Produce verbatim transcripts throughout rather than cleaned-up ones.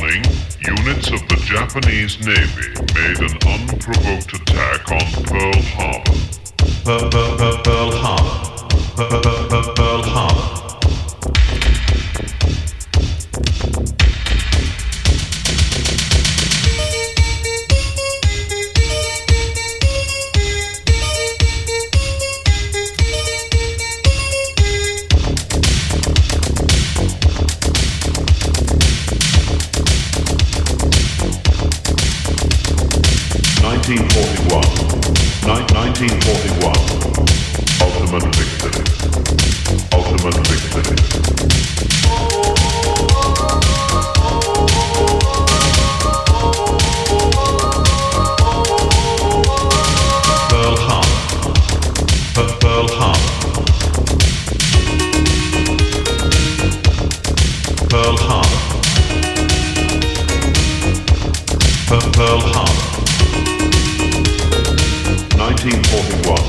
morning, units of the Japanese Navy made an unprovoked attack on Pearl Harbor. Pearl Harbor. Pearl Harbor. nineteen forty-one, ultimate victory, ultimate victory. Pearl Harbor, Pearl Harbor, Pearl Harbor, Pearl Harbor. nineteen forty-one.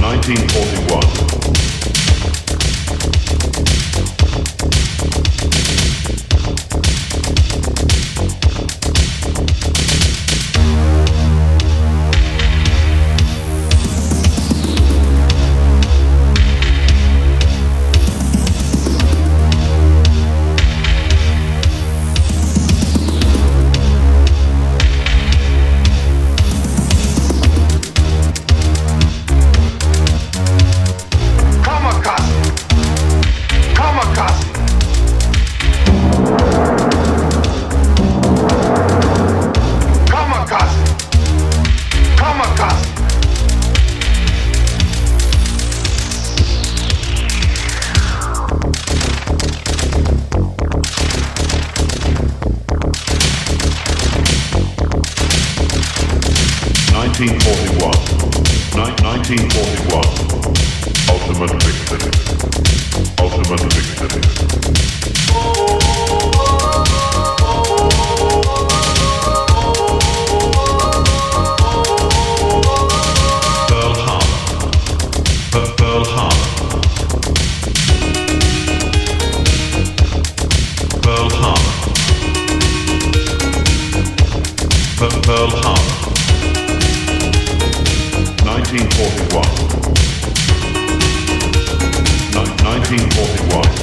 nineteen forty-one. nineteen forty-one, ultimate victory, ultimate victory. Pearl Harbor, Pearl Harbor, Pearl Harbor, Pearl Harbor. nineteen forty-one. nineteen forty-one.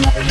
We'll be right back.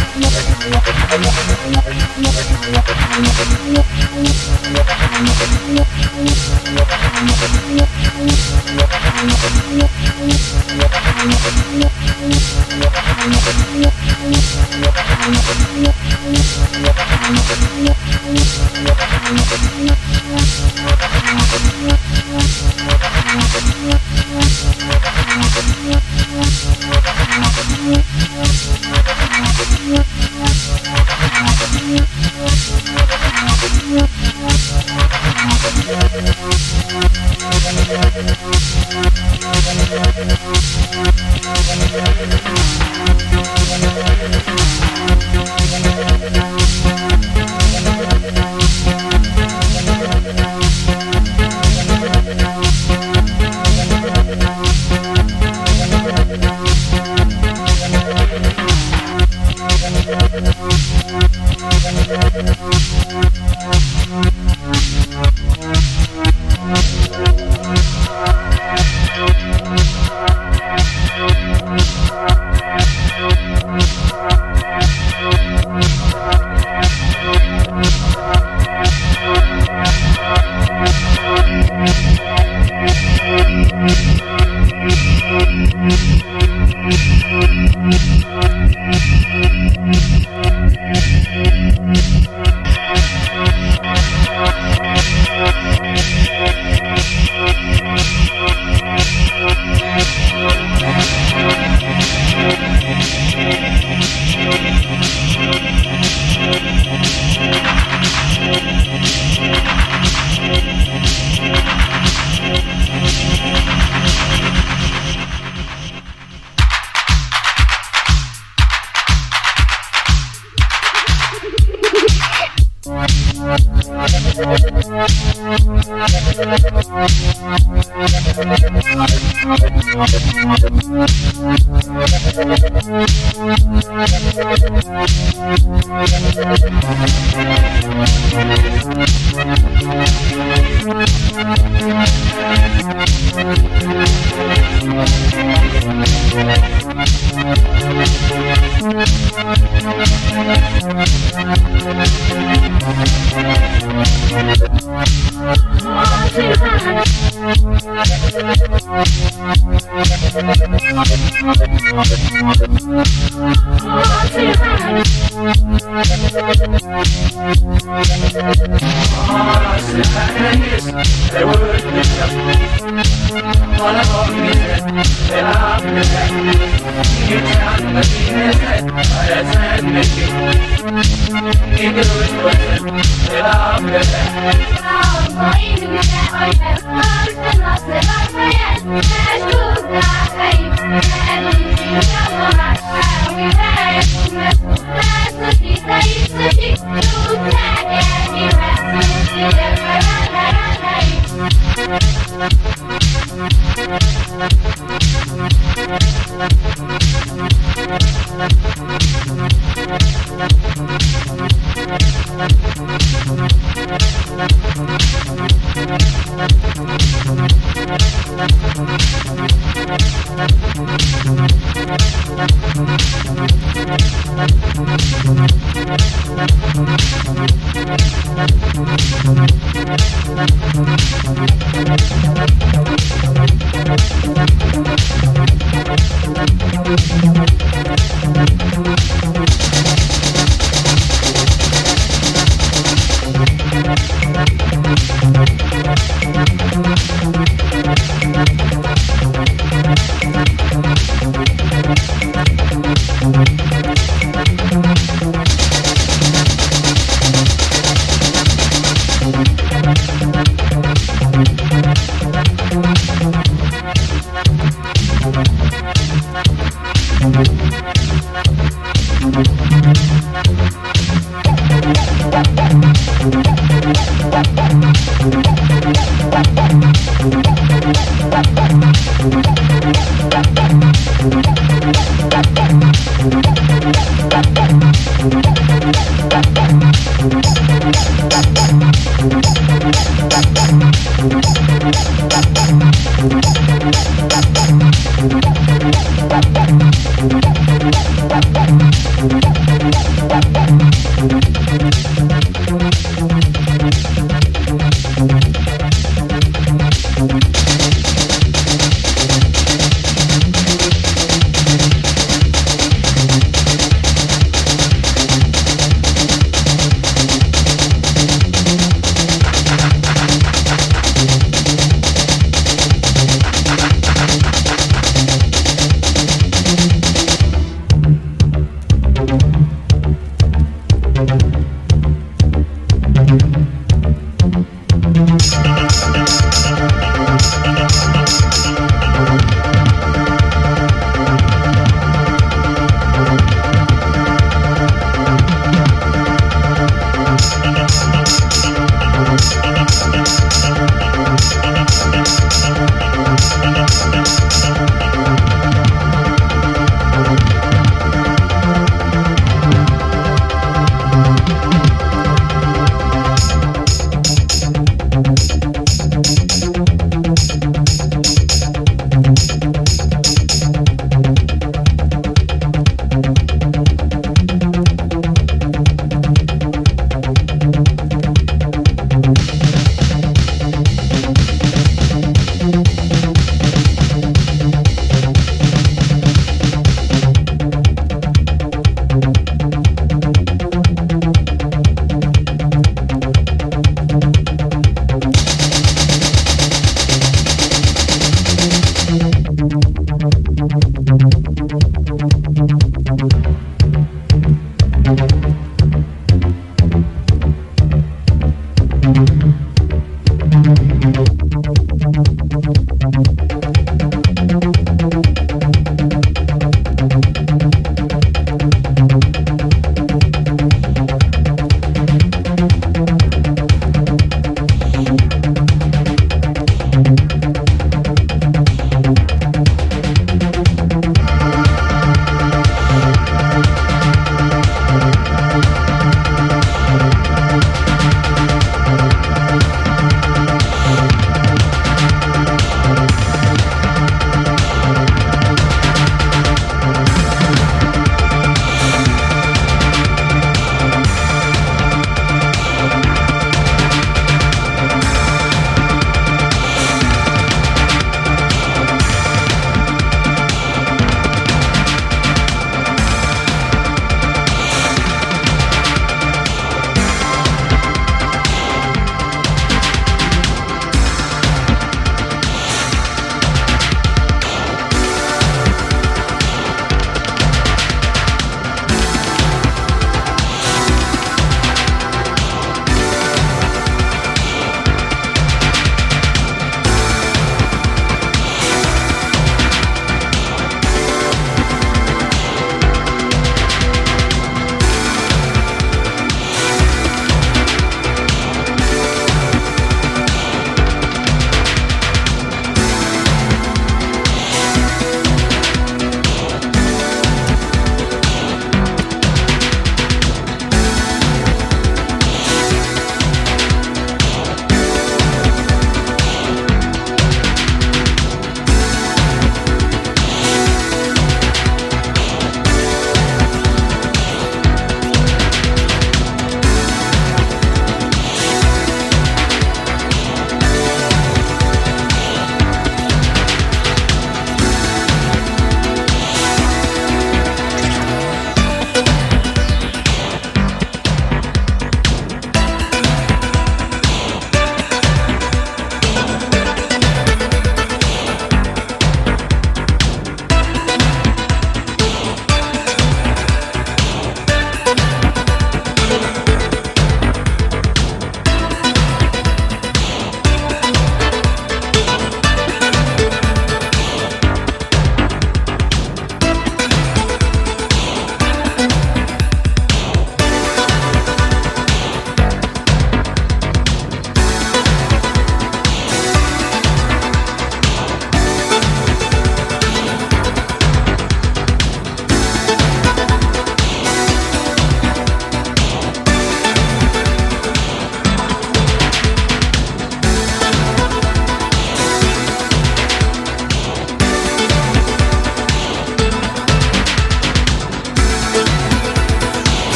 We'll be right back.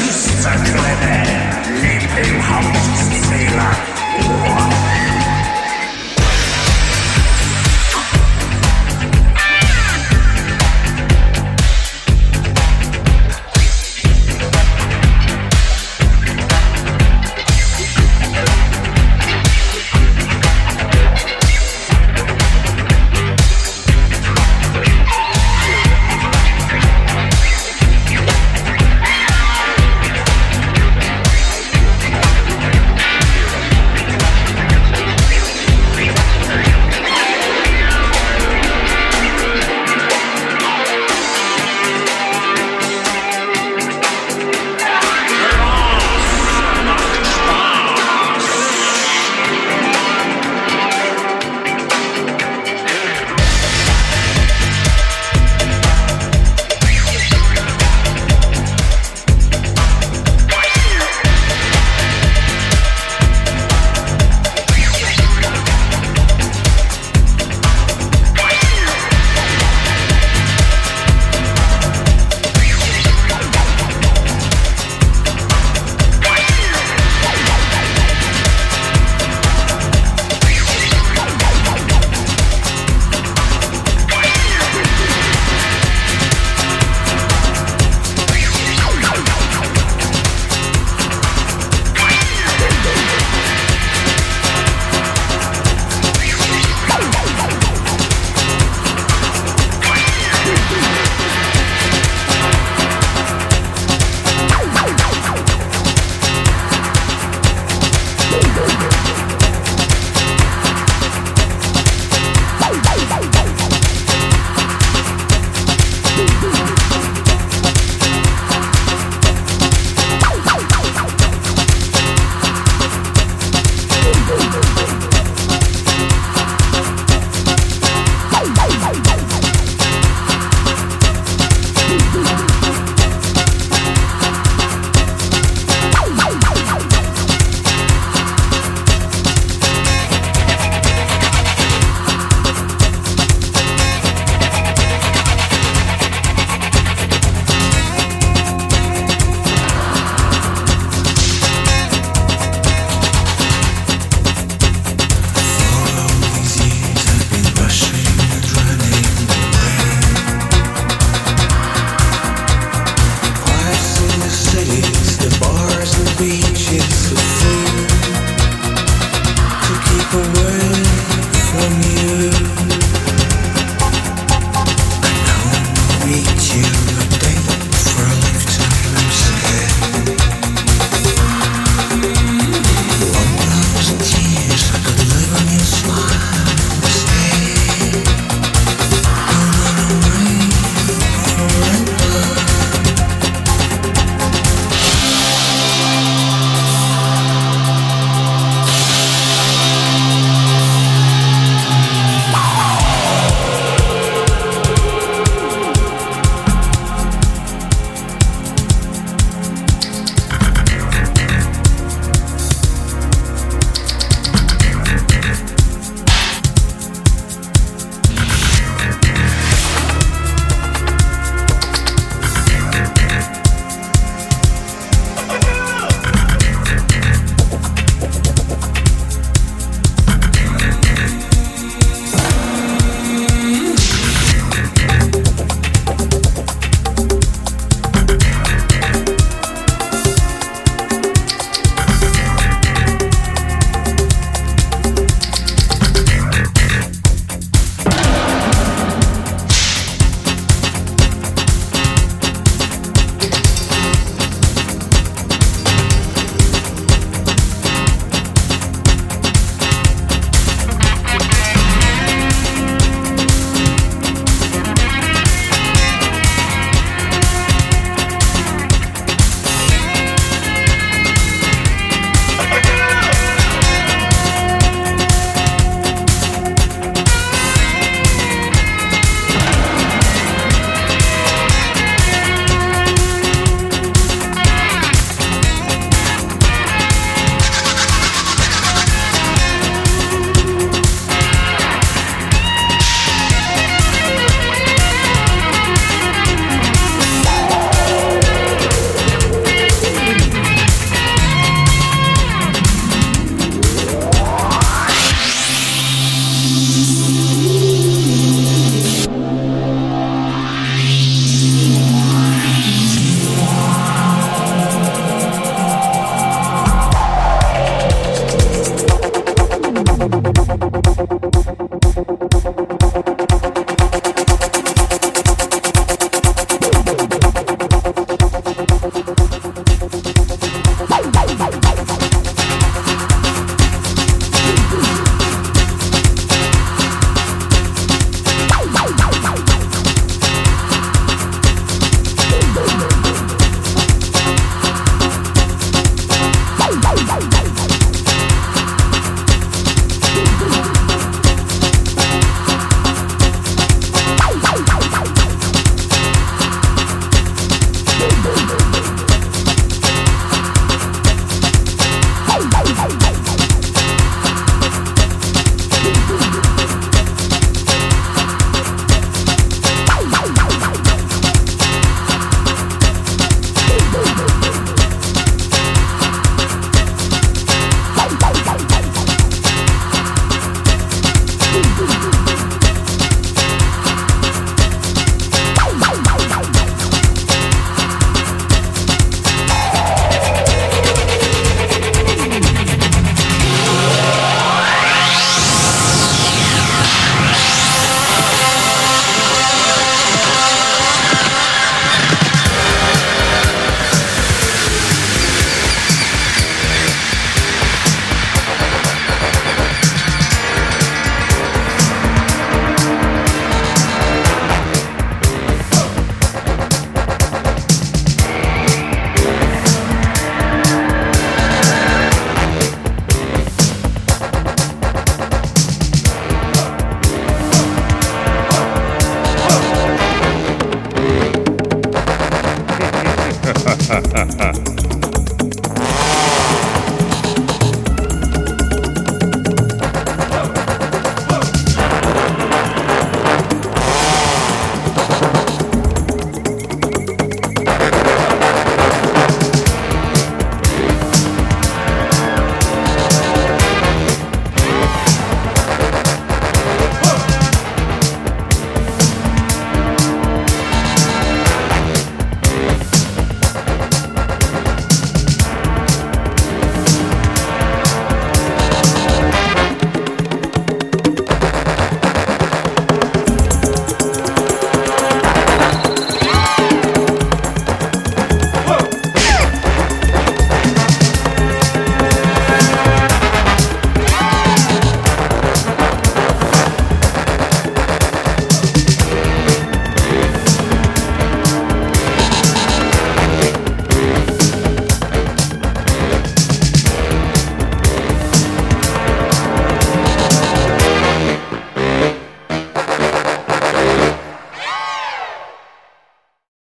Lust zerklemme, lebt im Haus des Fehlers.